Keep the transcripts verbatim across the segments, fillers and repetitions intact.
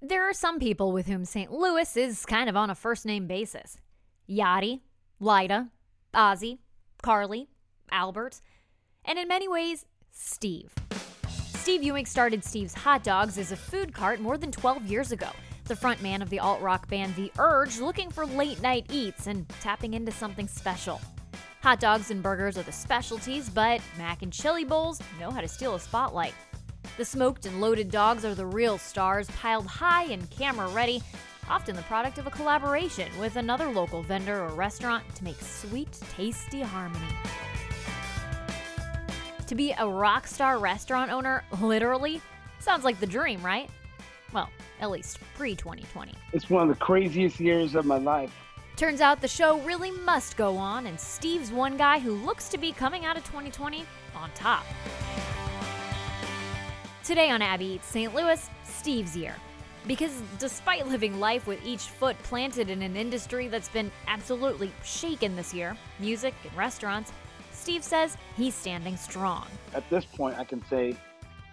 There are some people with whom Saint Louis is kind of on a first-name basis. Yachty, Lyda, Ozzy, Carly, Albert, and in many ways, Steve. Steve Ewing started Steve's Hot Dogs as a food cart more than twelve years ago, the front man of the alt-rock band The Urge looking for late-night eats and tapping into something special. Hot dogs and burgers are the specialties, but mac and chili bowls know how to steal a spotlight. The smoked and loaded dogs are the real stars, piled high and camera-ready, often the product of a collaboration with another local vendor or restaurant to make sweet, tasty harmony. To be a rock star restaurant owner, literally, sounds like the dream, right? Well, at least pre twenty twenty. It's one of the craziest years of my life. Turns out the show really must go on, and Steve's one guy who looks to be coming out of twenty twenty on top. Today on Abby Eats Saint Louis, Steve's year. Because despite living life with each foot planted in an industry that's been absolutely shaken this year, music and restaurants, Steve says he's standing strong. At this point, I can say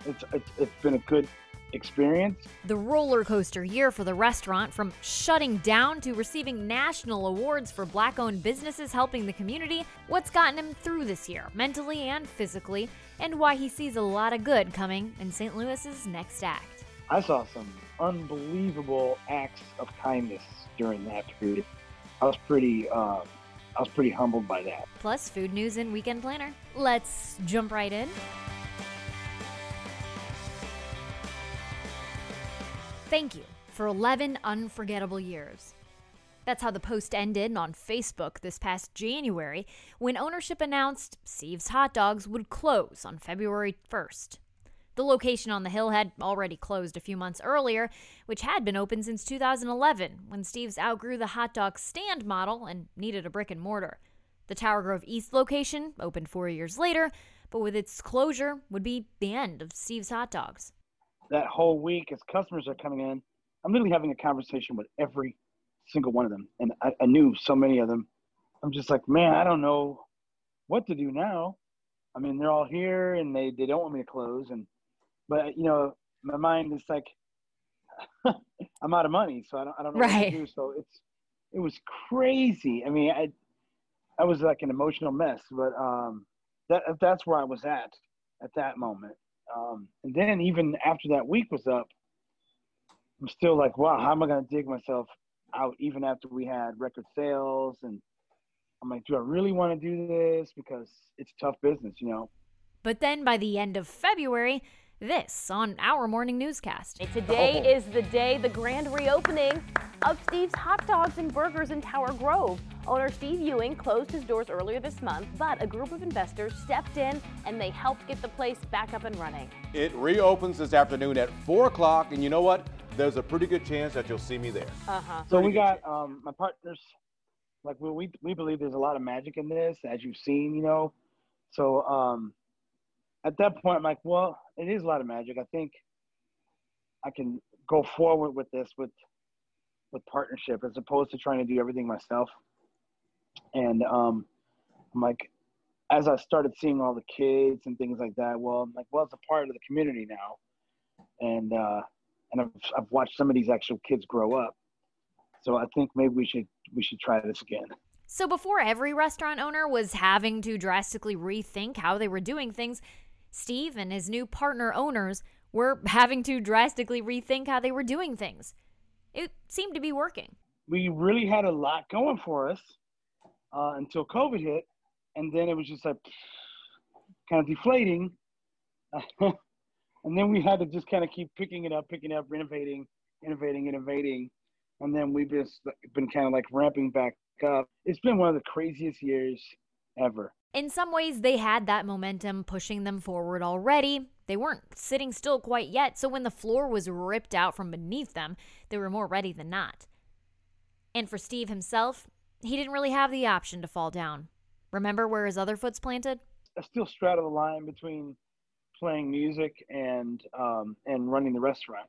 it's, it's, it's been a good experience. The roller coaster year for the restaurant, from shutting down to receiving national awards for Black-owned businesses helping the community, what's gotten him through this year, mentally and physically, and why he sees a lot of good coming in Saint Louis's next act. I saw some unbelievable acts of kindness during that period. I was pretty, uh, I was pretty humbled by that. Plus food news and weekend planner. Let's jump right in. Thank you for eleven unforgettable years. That's how the post ended on Facebook this past January, when ownership announced Steve's Hot Dogs would close on February first. The location on the hill had already closed a few months earlier, which had been open since two thousand eleven, when Steve's outgrew the hot dog stand model and needed a brick and mortar. The Tower Grove East location opened four years later, but with its closure would be the end of Steve's Hot Dogs. That whole week, as customers are coming in, I'm literally having a conversation with every single one of them. And I, I knew so many of them. I'm just like, man, I don't know what to do now. I mean, they're all here and they, they don't want me to close. And, but you know, my mind is like, I'm out of money. So I don't, I don't know right. what to do. So it's, it was crazy. I mean, I, I was like an emotional mess, but um, that that's where I was at, at that moment. Um, and then even after that week was up, I'm still like, wow, how am I going to dig myself out even after we had record sales? And I'm like, do I really want to do this? Because it's tough business, you know? But then by the end of February, this on our morning newscast. Today oh. is the day, the grand reopening of Steve's Hot Dogs and Burgers in Tower Grove. Owner Steve Ewing closed his doors earlier this month, but a group of investors stepped in and they helped get the place back up and running. It reopens this afternoon at four o'clock, and you know what? There's a pretty good chance that you'll see me there. Uh-huh. So pretty we got um, my partners, like well, we we believe there's a lot of magic in this, as you've seen, you know. So um, at that point, I'm like, well, it is a lot of magic. I think I can go forward with this with with partnership as opposed to trying to do everything myself. And um, I'm like, as I started seeing all the kids and things like that, well, I'm like, well, it's a part of the community now. And uh, and I've, I've watched some of these actual kids grow up. So I think maybe we should we should try this again. So before every restaurant owner was having to drastically rethink how they were doing things, Steve and his new partner owners were having to drastically rethink how they were doing things. It seemed to be working. We really had a lot going for us. Uh, until COVID hit, and then it was just like kind of deflating. And then we had to just kind of keep picking it up, picking it up, renovating, innovating, innovating. And then we've just been kind of like ramping back up. It's been one of the craziest years ever. In some ways, they had that momentum pushing them forward already. They weren't sitting still quite yet, so when the floor was ripped out from beneath them, they were more ready than not. And for Steve himself, he didn't really have the option to fall down. Remember where his other foot's planted? I still straddle the line between playing music and um, and running the restaurant.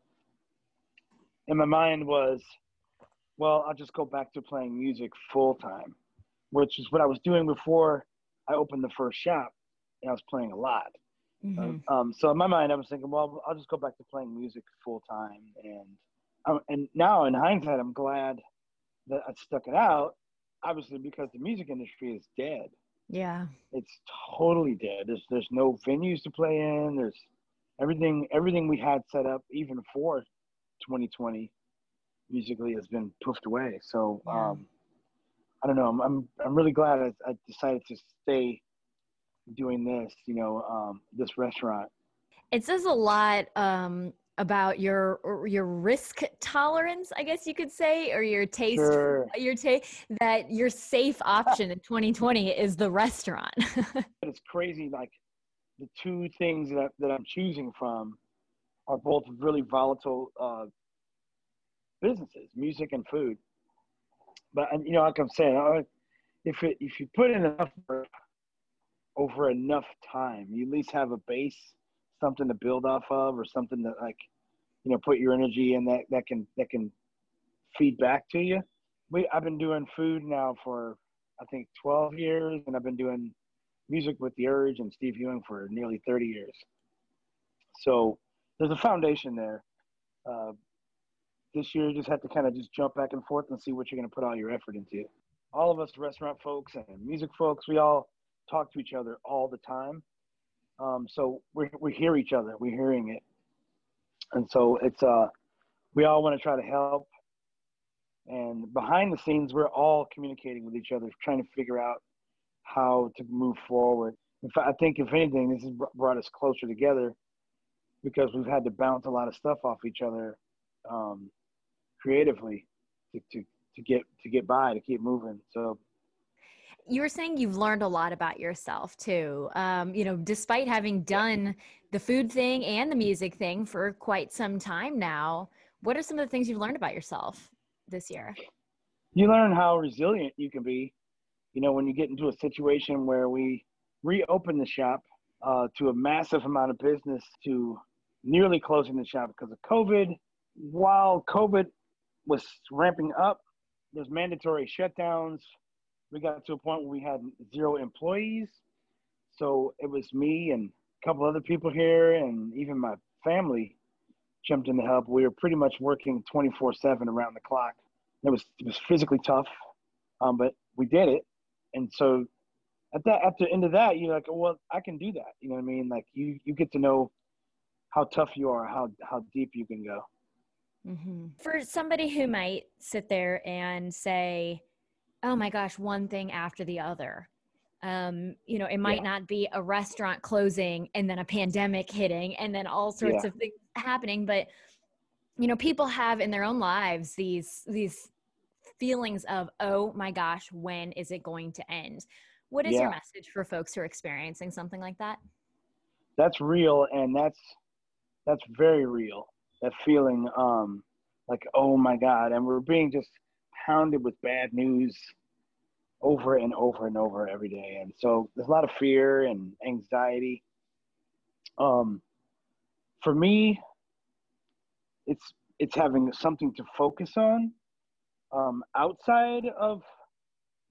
And my mind was, well, I'll just go back to playing music full time, which is what I was doing before I opened the first shop, and I was playing a lot. Mm-hmm. Um, so in my mind, I was thinking, well, I'll just go back to playing music full time, and I, and now in hindsight, I'm glad that I stuck it out, obviously, because the music industry is dead. Yeah. It's totally dead. There's there's no venues to play in. There's everything everything we had set up even for twenty twenty musically has been poofed away. So yeah. um, I don't know. I'm I'm, I'm really glad I, I decided to stay doing this, you know, um, this restaurant. It says a lot um, about your your risk tolerance, I guess you could say, or your taste, sure. your ta- that your safe option in twenty twenty is the restaurant. But it's crazy, like the two things that, I, that I'm choosing from are both really volatile uh, businesses, music and food. But, you know, like I'm saying, if, it, if you put in enough work over enough time, you at least have a base, something to build off of, or something that, like, you know, put your energy in that, that can, that can feed back to you. We, I've been doing food now for, I think twelve years, and I've been doing music with The Urge and Steve Ewing for nearly thirty years. So there's a foundation there. Uh, this year you just have to kind of just jump back and forth and see what you're going to put all your effort into. All of us restaurant folks and music folks, we all talk to each other all the time. Um, so we we hear each other, we're hearing it. And so it's, uh, we all want to try to help. And behind the scenes, we're all communicating with each other, trying to figure out how to move forward. In fact, I think if anything, this has brought us closer together because we've had to bounce a lot of stuff off each other, um, creatively to, to, to get, to get by, to keep moving. So, you were saying you've learned a lot about yourself too. Um, you know, despite having done the food thing and the music thing for quite some time now, what are some of the things you've learned about yourself this year? You learn how resilient you can be. You know, when you get into a situation where we reopened the shop uh, to a massive amount of business to nearly closing the shop because of COVID. While COVID was ramping up, there's mandatory shutdowns. We got to a point where we had zero employees. So it was me and a couple other people here, and even my family jumped in to help. We were pretty much working twenty-four seven around the clock. It was, it was physically tough, um, but we did it. And so at that, at the end of that, you're like, well, I can do that. You know what I mean? Like you, you get to know how tough you are, how, how deep you can go. Mm-hmm. For somebody who might sit there and say, oh my gosh, one thing after the other. Um, you know, it might yeah. not be a restaurant closing and then a pandemic hitting and then all sorts yeah. of things happening. But, you know, people have in their own lives these these feelings of, oh my gosh, when is it going to end? What is yeah. your message for folks who are experiencing something like that? That's real. And that's, that's very real. That feeling um, like, oh my God. And we're being just hounded with bad news over and over and over every day. And so there's a lot of fear and anxiety. Um, for me, it's, it's having something to focus on um, outside of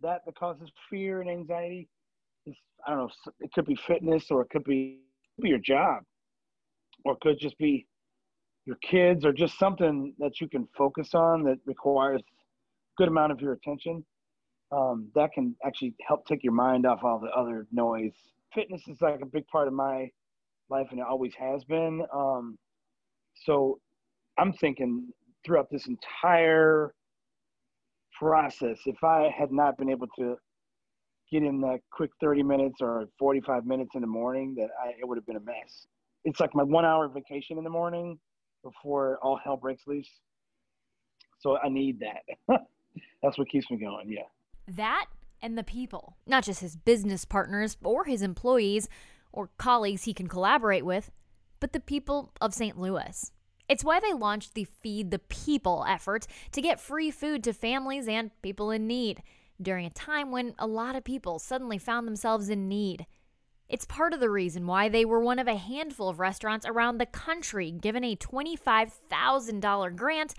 that that causes fear and anxiety. It's, I don't know, it could be fitness, or it could be, it could be your job, or it could just be your kids, or just something that you can focus on that requires good amount of your attention, um, that can actually help take your mind off all the other noise. Fitness is like a big part of my life, and it always has been. Um, so I'm thinking throughout this entire process, if I had not been able to get in that quick thirty minutes or forty-five minutes in the morning, that I, it would have been a mess. It's like my one hour vacation in the morning before all hell breaks loose. So I need that. That's what keeps me going, yeah. That and the people. Not just his business partners or his employees or colleagues he can collaborate with, but the people of Saint Louis. It's why they launched the Feed the People effort to get free food to families and people in need during a time when a lot of people suddenly found themselves in need. It's part of the reason why they were one of a handful of restaurants around the country given a twenty-five thousand dollars grant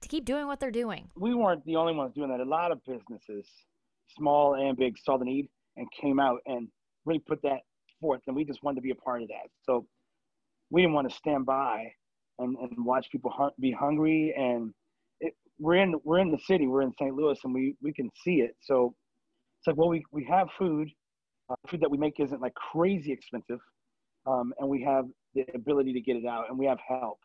to keep doing what they're doing. We weren't the only ones doing that. A lot of businesses, small and big, saw the need and came out and really put that forth, and we just wanted to be a part of that. So we didn't want to stand by and, and watch people hun- be hungry. And it, we're in we're in the city, we're in Saint Louis, and we we can see it. So it's like, well, we we have food. Uh, food that we make isn't like crazy expensive, um, and we have the ability to get it out, and we have help.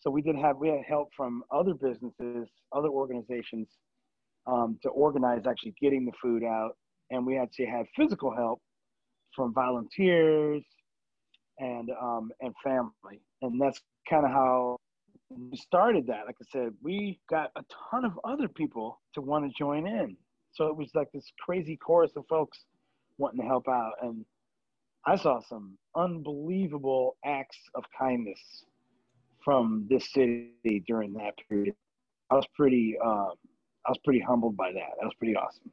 So we did have we had help from other businesses, other organizations, um, to organize actually getting the food out, and we actually had physical help from volunteers and um, and family, and that's kind of how we started that. Like I said, we got a ton of other people to want to join in, so it was like this crazy chorus of folks wanting to help out, and I saw some unbelievable acts of kindness from this city during that period. I was pretty, um, I was pretty humbled by that. That was pretty awesome.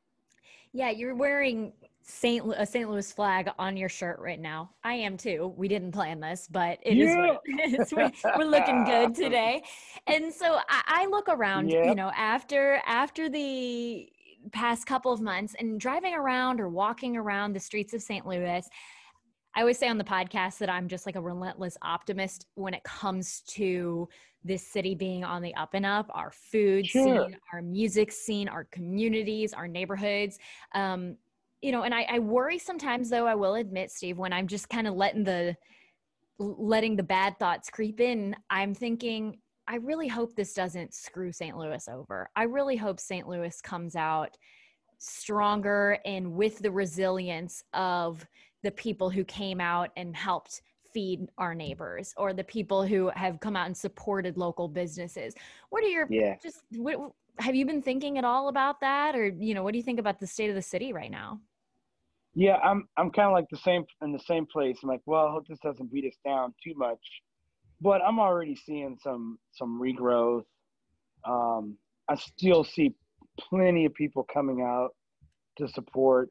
Yeah, you're wearing Saint Lu- a Saint Louis flag on your shirt right now. I am too. We didn't plan this, but it yeah. is. We're, we're looking good today, and so I, I look around. Yep. You know, after after the past couple of months and driving around or walking around the streets of Saint Louis, I always say on the podcast that I'm just like a relentless optimist when it comes to this city being on the up and up, our food sure. scene, our music scene, our communities, our neighborhoods. Um, you know, and I, I worry sometimes though, I will admit, Steve, when I'm just kind of letting the, letting the bad thoughts creep in, I'm thinking, I really hope this doesn't screw Saint Louis over. I really hope Saint Louis comes out stronger and with the resilience of the people who came out and helped feed our neighbors, or the people who have come out and supported local businesses. What are your, yeah. just, what, have you been thinking at all about that? Or, you know, what do you think about the state of the city right now? Yeah, I'm, I'm kind of like the same, in the same place. I'm like, well, I hope this doesn't beat us down too much. But I'm already seeing some some regrowth. Um, I still see plenty of people coming out to support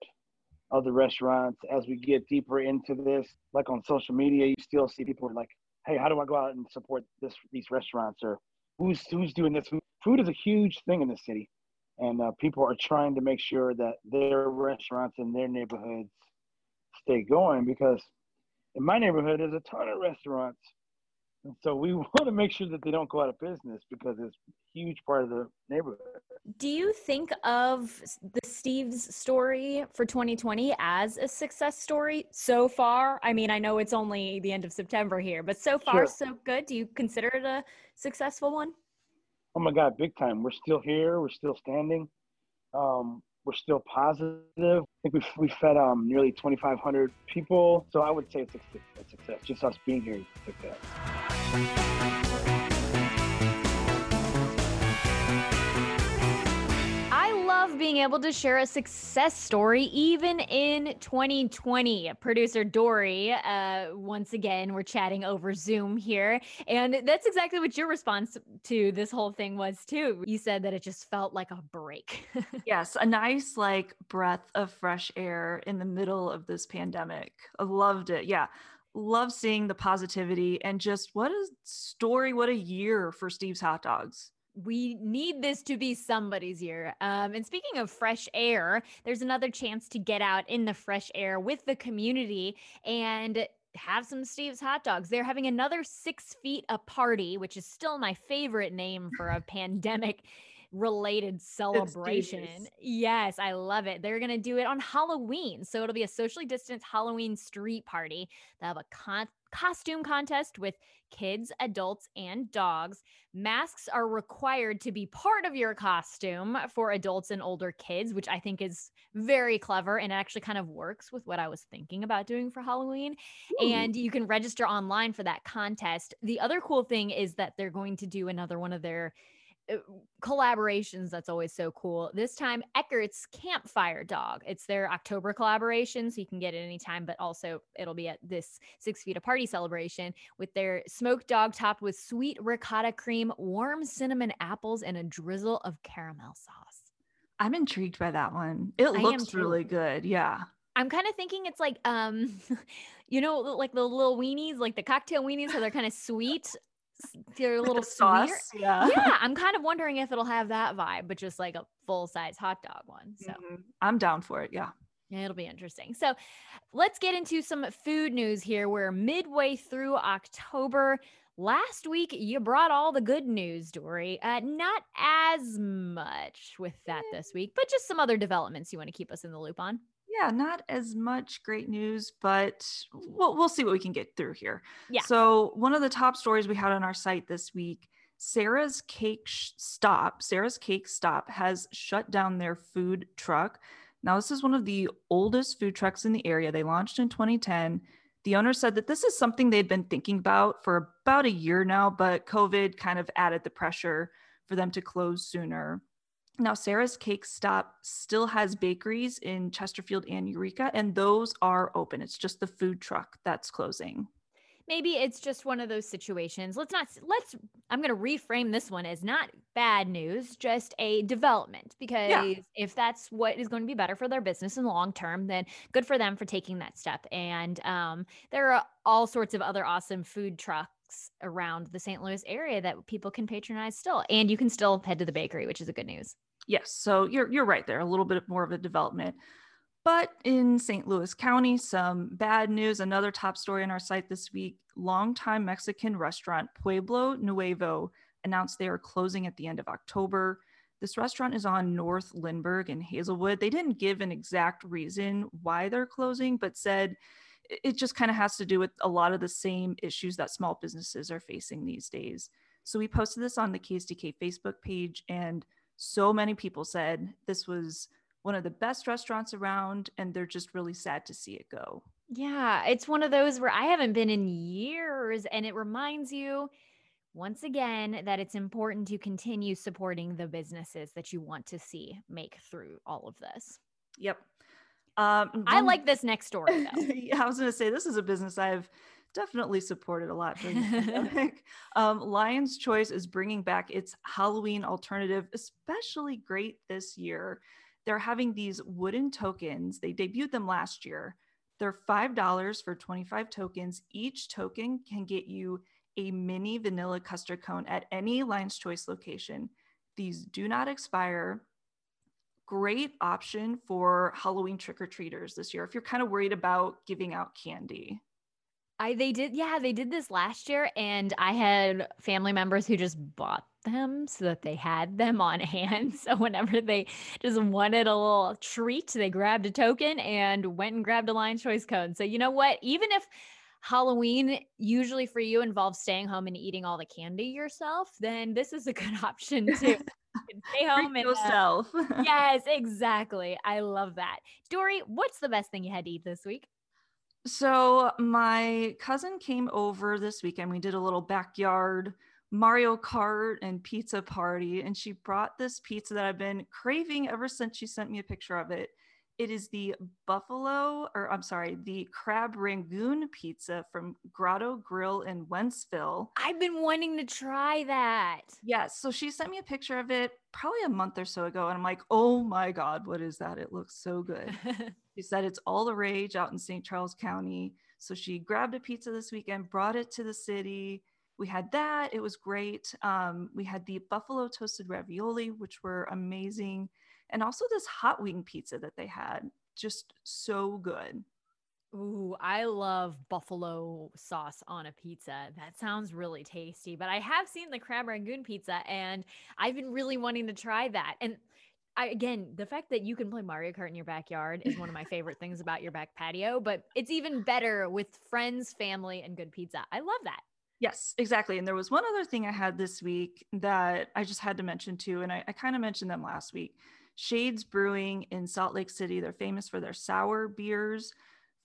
other restaurants. As we get deeper into this, like on social media, you still see people like, hey, how do I go out and support this these restaurants? Or who's, who's doing this? Food is a huge thing in the city. And uh, people are trying to make sure that their restaurants in their neighborhoods stay going, because in my neighborhood, there's a ton of restaurants. And so we want to make sure that they don't go out of business, because it's a huge part of the neighborhood. Do you think of the Steve's story for twenty twenty as a success story so far? I mean, I know it's only the end of September here, but so far, sure. so good. Do you consider it a successful one? Oh my God, big time. We're still here. We're still standing. Um, we're still positive. I think we've, we fed um, nearly twenty-five hundred people. So I would say it's a, a success. Just us being here is a success. I love being able to share a success story even in twenty twenty. Producer Dory, uh, once again, we're chatting over Zoom here. And that's exactly what your response to this whole thing was too. You said that it just felt like a break. Yes, a nice like breath of fresh air in the middle of this pandemic. I loved it. Yeah. Love seeing the positivity and just what a story, what a year for Steve's Hot Dogs. We need this to be somebody's year. Um, and speaking of fresh air, there's another chance to get out in the fresh air with the community and have some Steve's Hot Dogs. They're having another Six Feet a Party, which is still my favorite name for a pandemic related celebration. Yes, I love it. They're going to do it on Halloween. So it'll be a socially distanced Halloween street party. They'll have a con- costume contest with kids, adults, and dogs. Masks are required to be part of your costume for adults and older kids, which I think is very clever and actually kind of works with what I was thinking about doing for Halloween. Ooh. And you can register online for that contest. The other cool thing is that they're going to do another one of their collaborations. That's always so cool. This time, Eckert's Campfire Dog. It's their October collaboration, so you can get it anytime, but also it'll be at this Six Feet a Party celebration with their smoked dog topped with sweet ricotta cream, warm cinnamon apples, and a drizzle of caramel sauce. I'm intrigued by that one. It looks really good. Yeah. I'm kind of thinking it's like, um, you know, like the little weenies, like the cocktail weenies, so they're kind of sweet. They're a little sauce. Yeah. yeah. I'm kind of wondering if it'll have that vibe, but just like a full size hot dog one. So mm-hmm. I'm down for it. Yeah. It'll be interesting. So let's get into some food news here. We're midway through October. Last week, you brought all the good news, Dory. Uh, not as much with that this week, but just some other developments you want to keep us in the loop on. Yeah, not as much great news, but we'll, we'll see what we can get through here. Yeah. So one of the top stories we had on our site this week, Sarah's Cake Stop, Sarah's Cake Stop has shut down their food truck. Now, this is one of the oldest food trucks in the area. They launched in twenty ten. The owner said that this is something they'd been thinking about for about a year now, but COVID kind of added the pressure for them to close sooner. Now, Sarah's Cake Stop still has bakeries in Chesterfield and Eureka, and those are open. It's just the food truck that's closing. Maybe it's just one of those situations. Let's not, let's, I'm going to reframe this one as not bad news, just a development, because yeah. if that's what is going to be better for their business in the long term, then good for them for taking that step. And um, there are all sorts of other awesome food trucks around the Saint Louis area that people can patronize still, and you can still head to the bakery, which is a good news. Yes. So you're, you're right there. A little bit more of a development, but in Saint Louis County, some bad news. Another top story on our site this week, longtime Mexican restaurant Pueblo Nuevo announced they are closing at the end of October. This restaurant is on North Lindbergh in Hazelwood. They didn't give an exact reason why they're closing, but said it just kind of has to do with a lot of the same issues that small businesses are facing these days. So we posted this on the K S D K Facebook page, and so many people said this was one of the best restaurants around, and they're just really sad to see it go. Yeah, it's one of those where I haven't been in years, and it reminds you once again that it's important to continue supporting the businesses that you want to see make through all of this. Yep. Um, one, I like this next story, though. Yeah, I was going to say, this is a business I've definitely supported a lot during the pandemic. Um, Lion's Choice is bringing back its Halloween alternative, especially great this year. They're having these wooden tokens. They debuted them last year. They're five dollars for twenty-five tokens. Each token can get you a mini vanilla custard cone at any Lion's Choice location. These do not expire. Great option for Halloween trick-or-treaters this year if you're kind of worried about giving out candy. I they did yeah they did this last year, and I had family members who just bought them so that they had them on hand, so whenever they just wanted a little treat, they grabbed a token and went and grabbed a Lion's Choice cone. So you know what, even if Halloween usually for you involves staying home and eating all the candy yourself, then this is a good option too. Stay home and yourself. Uh, yes, exactly. I love that. Dory, what's the best thing you had to eat this week? So my cousin came over this weekend. We did a little backyard Mario Kart and pizza party, and she brought this pizza that I've been craving ever since she sent me a picture of it. It is the buffalo, or I'm sorry, the crab rangoon pizza from Grotto Grill in Wentzville. I've been wanting to try that. Yes. Yeah, so she sent me a picture of it probably a month or so ago, and I'm like, oh my God, what is that? It looks so good. She said it's all the rage out in Saint Charles County. So she grabbed a pizza this weekend, brought it to the city. We had that. It was great. Um, we had the buffalo toasted ravioli, which were amazing. And also this hot wing pizza that they had, just so good. Ooh, I love buffalo sauce on a pizza. That sounds really tasty, but I have seen the crab rangoon pizza, and I've been really wanting to try that. And I, again, the fact that you can play Mario Kart in your backyard is one of my favorite things about your back patio, but it's even better with friends, family, and good pizza. I love that. Yes, exactly. And there was one other thing I had this week that I just had to mention too, and I, I kind of mentioned them last week. Shades Brewing in Salt Lake City. They're famous for their sour beers.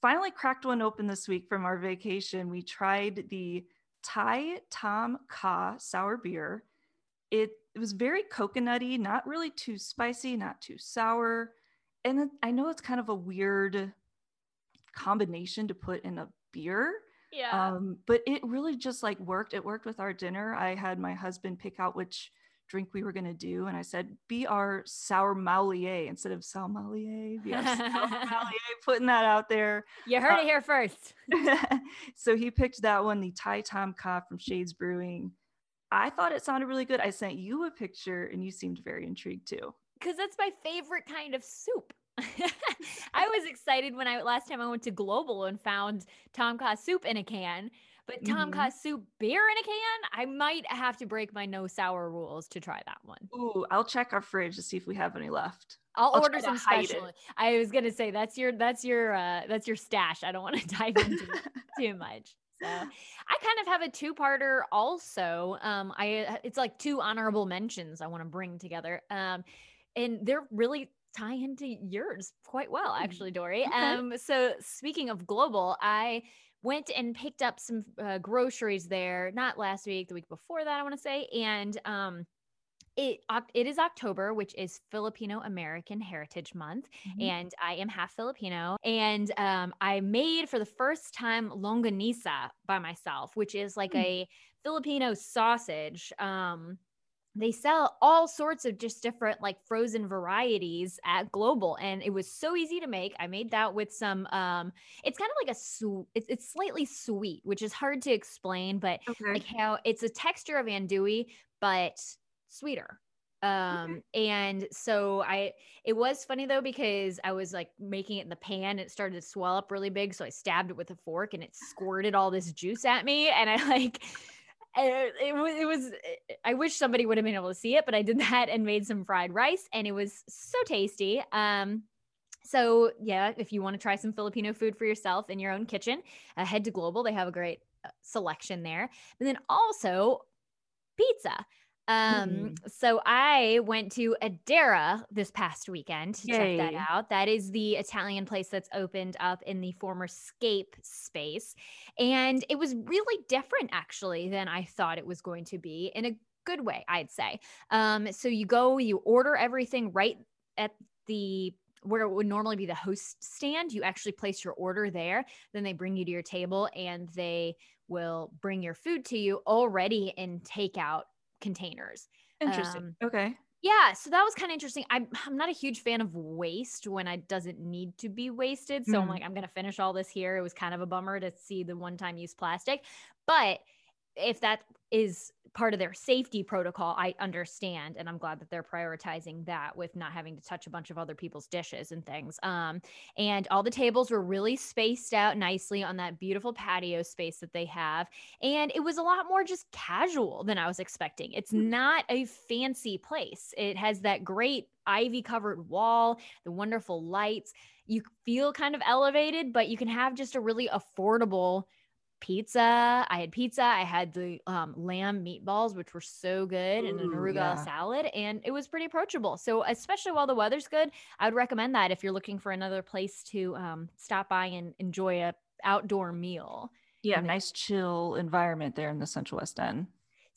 Finally cracked one open this week from our vacation. We tried the Thai Tom Kha sour beer. It, it was very coconutty, not really too spicy, not too sour. And I know it's kind of a weird combination to put in a beer. Yeah. Um, but it really just like worked. It worked with our dinner. I had my husband pick out which drink we were going to do. And I said, be our sour maulier instead of sommelier, be our sour maulier, putting that out there. You heard uh, it here first. So he picked that one, the Thai Tom Kha from Shades Brewing. I thought it sounded really good. I sent you a picture and you seemed very intrigued too. Because that's my favorite kind of soup. I was excited when I, last time I went to Global and found Tom Kha soup in a can. But mm-hmm. tonkatsu beer in a can, I might have to break my no sour rules to try that one. Ooh, I'll check our fridge to see if we have any left. I'll, I'll order some special. I was gonna say that's your that's your uh, that's your stash. I don't want to dive into too much. So I kind of have a two-parter also. Um, I it's like two honorable mentions I want to bring together, um, and they're really tie into yours quite well, actually, Dory. Okay. Um, so speaking of Global, I went and picked up some uh, groceries there. Not last week, the week before that, I want to say, and um. It, it is October, which is Filipino American Heritage Month, mm-hmm. and I am half Filipino, and um, I made for the first time longanisa by myself, which is like mm. a Filipino sausage. Um, they sell all sorts of just different like frozen varieties at Global, and it was so easy to make. I made that with some, um, it's kind of like a, su- it's, it's slightly sweet, which is hard to explain, but okay. like how it's a texture of andouille, but sweeter. Um, okay. and so I, it was funny though, because I was like making it in the pan and it started to swell up really big. So I stabbed it with a fork and it squirted all this juice at me. And I like, it, it was, it was, I wish somebody would have been able to see it, but I did that and made some fried rice and it was so tasty. Um, so yeah, if you want to try some Filipino food for yourself in your own kitchen, uh, head to Global. They have a great selection there. And then also pizza. Um, mm-hmm. so I went to Adara this past weekend to Yay. check that out. That is the Italian place that's opened up in the former Scape space. And it was really different actually than I thought it was going to be, in a good way, I'd say. Um, so you go, you order everything right at the where it would normally be the host stand. You actually place your order there. Then they bring you to your table and they will bring your food to you already in takeout containers. Interesting. Um, okay. Yeah. So that was kind of interesting. I'm, I'm not a huge fan of waste when it doesn't need to be wasted. So mm. I'm like, I'm going to finish all this here. It was kind of a bummer to see the one-time use plastic, but if that is part of their safety protocol, I understand. And I'm glad that they're prioritizing that with not having to touch a bunch of other people's dishes and things. Um, and all the tables were really spaced out nicely on that beautiful patio space that they have. And it was a lot more just casual than I was expecting. It's not a fancy place. It has that great ivy covered wall, the wonderful lights. You feel kind of elevated, but you can have just a really affordable pizza. I had pizza. I had the um, lamb meatballs, which were so good, and an arugula yeah. salad, and it was pretty approachable. So especially while the weather's good, I would recommend that if you're looking for another place to um, stop by and enjoy a outdoor meal. Yeah, and nice chill environment there in the Central West End.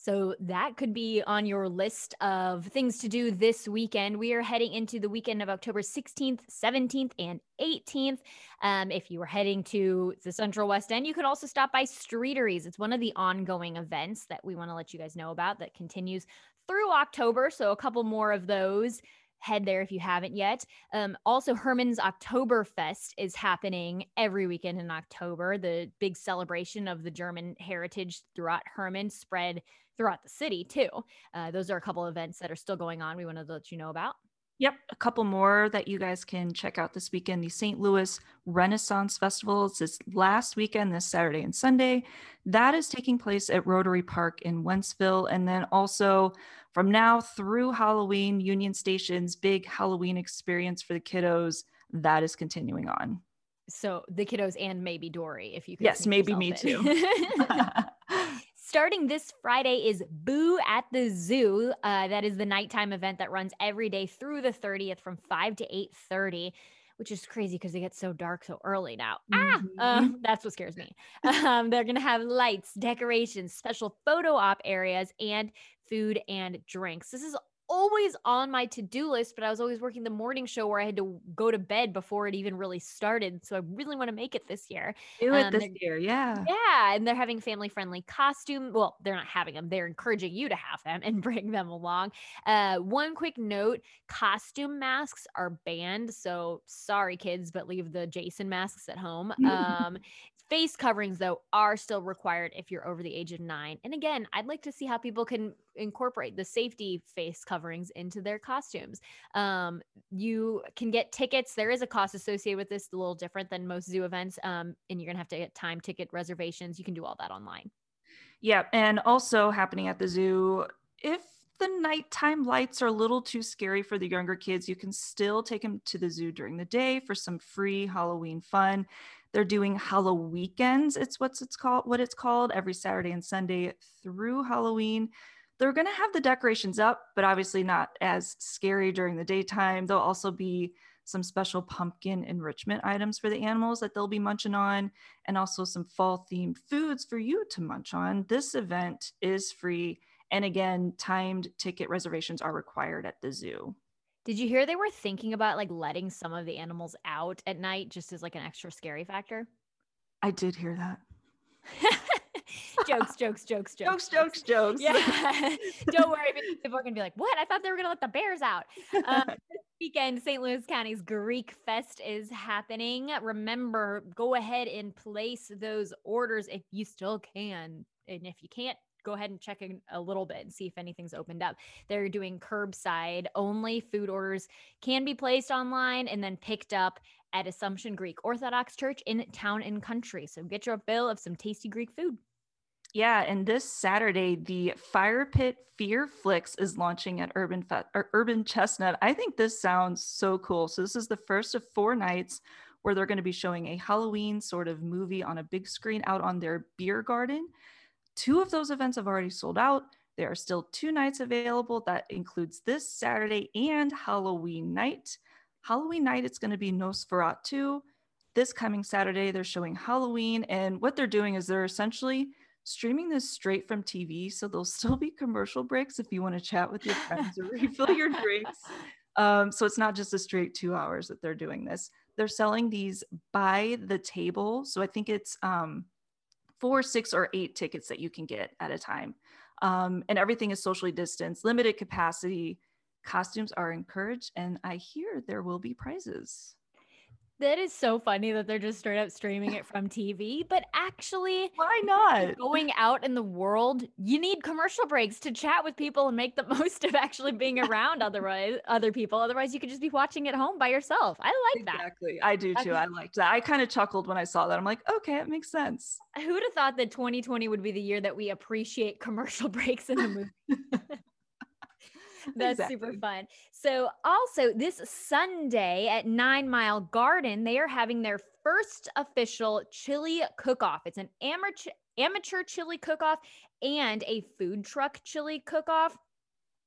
So that could be on your list of things to do this weekend. We are heading into the weekend of October sixteenth, seventeenth, and eighteenth. Um, if you are heading to the Central West End, you could also stop by Streeteries. It's one of the ongoing events that we want to let you guys know about that continues through October. So a couple more of those. Head there if you haven't yet. Um, also, Hermann's Oktoberfest is happening every weekend in October. The big celebration of the German heritage throughout Hermann spread throughout the city too. Uh, those are a couple events that are still going on we wanted to let you know about. Yep, a couple more that you guys can check out this weekend. The Saint Louis Renaissance Festival is this last weekend, this Saturday and Sunday. That is taking place at Rotary Park in Wentzville. And then also from now through Halloween, Union Station's big Halloween experience for the kiddos, that is continuing on. So the kiddos and maybe Dory, if you could. Yes, maybe me in. too. Starting this Friday is Boo at the Zoo. Uh, that is the nighttime event that runs every day through the thirtieth from five to eight thirty, which is crazy because it gets so dark so early now. Mm-hmm. Ah, um, that's what scares me. Um, they're going to have lights, decorations, special photo op areas, and food and drinks. This is always on my to-do list, but I was always working the morning show where I had to go to bed before it even really started. So I really want to make it this year. Do it um, this year, yeah. Yeah, and they're having family-friendly costume. Well, they're not having them. They're encouraging you to have them and bring them along. Uh, one quick note, costume masks are banned. So sorry, kids, but leave the Jason masks at home. Um Face coverings, though, are still required if you're over the age of nine. And again, I'd like to see how people can incorporate the safety face coverings into their costumes. Um, you can get tickets. There is a cost associated with this, a little different than most zoo events. Um, and you're going to have to get time ticket reservations. You can do all that online. Yeah. And also happening at the zoo, if the nighttime lights are a little too scary for the younger kids, you can still take them to the zoo during the day for some free Halloween fun. They're doing Halloween weekends. It's what's it's called, what it's called every Saturday and Sunday through Halloween. They're going to have the decorations up, but obviously not as scary during the daytime. There'll also be some special pumpkin enrichment items for the animals that they'll be munching on, and also some fall themed foods for you to munch on. This event is free. And again, timed ticket reservations are required at the zoo. Did you hear they were thinking about like letting some of the animals out at night just as like an extra scary factor? I did hear that. Jokes, jokes, jokes, jokes, jokes, jokes, jokes. Yeah. Don't worry. People are going to be like, what? I thought they were going to let the bears out. Um, this weekend, Saint Louis County's Greek Fest is happening. Remember, go ahead and place those orders if you still can. And if you can't, go ahead and check in a little bit and see if anything's opened up. They're doing curbside only. Food orders can be placed online and then picked up at Assumption Greek Orthodox Church in Town and Country. So get your fill of some tasty Greek food. Yeah, and this Saturday, the Fire Pit Fear Flicks is launching at Urban Fe- or Urban Chestnut. I think this sounds so cool. So this is the first of four nights where they're going to be showing a Halloween sort of movie on a big screen out on their beer garden. Two of those events have already sold out. There are still two nights available. That includes this Saturday and Halloween night. Halloween night, it's going to be Nosferatu. This coming Saturday, they're showing Halloween. And what they're doing is they're essentially streaming this straight from T V. So there'll still be commercial breaks if you want to chat with your friends or refill your drinks. Um, so it's not just a straight two hours that they're doing this. They're selling these by the table. So I think it's... Um, four, six, or eight tickets that you can get at a time. Um, and everything is socially distanced, limited capacity, costumes are encouraged, and I hear there will be prizes. That is so funny that they're just straight up streaming it from T V, but actually, why not? Going out in the world, you need commercial breaks to chat with people and make the most of actually being around otherwise other people. Otherwise, you could just be watching at home by yourself. I like that. Exactly. I do too. I liked that. I kind of chuckled when I saw that. I'm like, okay, it makes sense. Who would have thought that twenty twenty would be the year that we appreciate commercial breaks in the movie? That's exactly. Super fun. So also this Sunday at Nine Mile Garden, they are having their first official chili cook-off. It's an amateur, amateur chili cook-off and a food truck chili cook-off.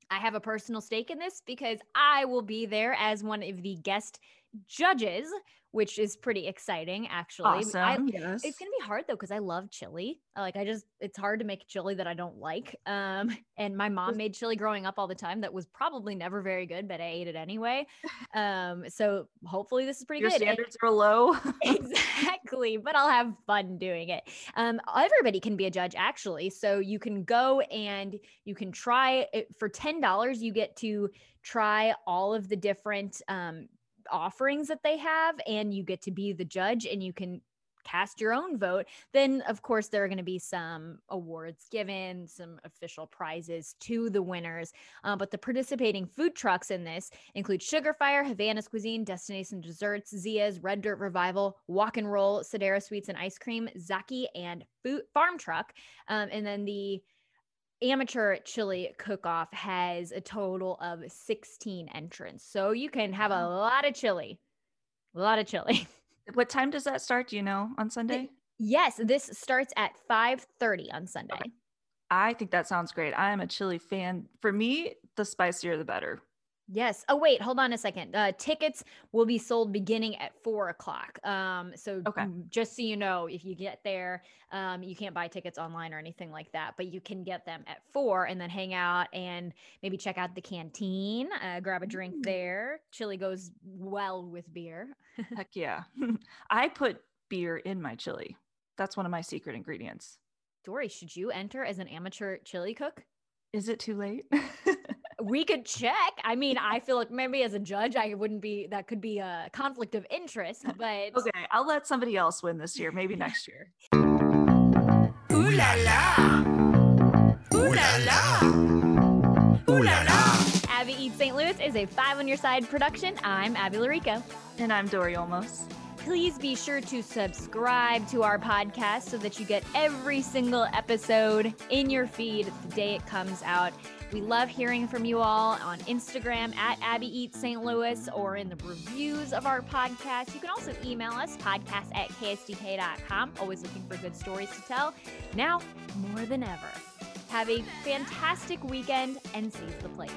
I have a personal stake in this because I will be there as one of the guest judges, which is pretty exciting, actually. Awesome. I, yes. It's going to be hard though, because I love chili. Like I just, it's hard to make chili that I don't like. Um, and my mom made chili growing up all the time. That was probably never very good, but I ate it anyway. Um, so hopefully this is pretty Your good. Your standards and, are low. Exactly. But I'll have fun doing it. Um, everybody can be a judge actually. So you can go and you can try it for ten dollars. You get to try all of the different, um, offerings that they have, and you get to be the judge and you can cast your own vote. Then of course there are going to be some awards given, some official prizes to the winners. Uh, but the participating food trucks in this include Sugar Fire, Havana's Cuisine, Destination Desserts, Zia's, Red Dirt Revival, Walk and Roll, Sedera Sweets and Ice Cream, Zaki, and Food Farm Truck. Um, and then the amateur chili cook-off has a total of sixteen entrants. So you can have a lot of chili, a lot of chili. What time does that start? Do you know, on Sunday? Yes, this starts at five thirty on Sunday. Okay. I think that sounds great. I am a chili fan. For me, the spicier, the better. Yes. Oh, wait, hold on a second. Uh, tickets will be sold beginning at four o'clock. Um, so okay. Just so you know, if you get there, um, you can't buy tickets online or anything like that, but you can get them at four and then hang out and maybe check out the canteen, uh, grab a drink there. Chili goes well with beer. Heck yeah. I put beer in my chili. That's one of my secret ingredients. Dory, should you enter as an amateur chili cook? Is it too late? We could check. I mean, I feel like maybe as a judge, I wouldn't be, that could be a conflict of interest, but. Okay, I'll let somebody else win this year, maybe next year. Ooh la la. Ooh la la. Ooh la la. Abby Eats Saint Louis is a Five on Your Side production. I'm Abby Larico. And I'm Dori Olmos. Please be sure to subscribe to our podcast so that you get every single episode in your feed the day it comes out. We love hearing from you all on Instagram at Abby Eats Saint Louis or in the reviews of our podcast. You can also email us, podcast at k s d k dot com. Always looking for good stories to tell. Now, more than ever, have a fantastic weekend and seize the plate.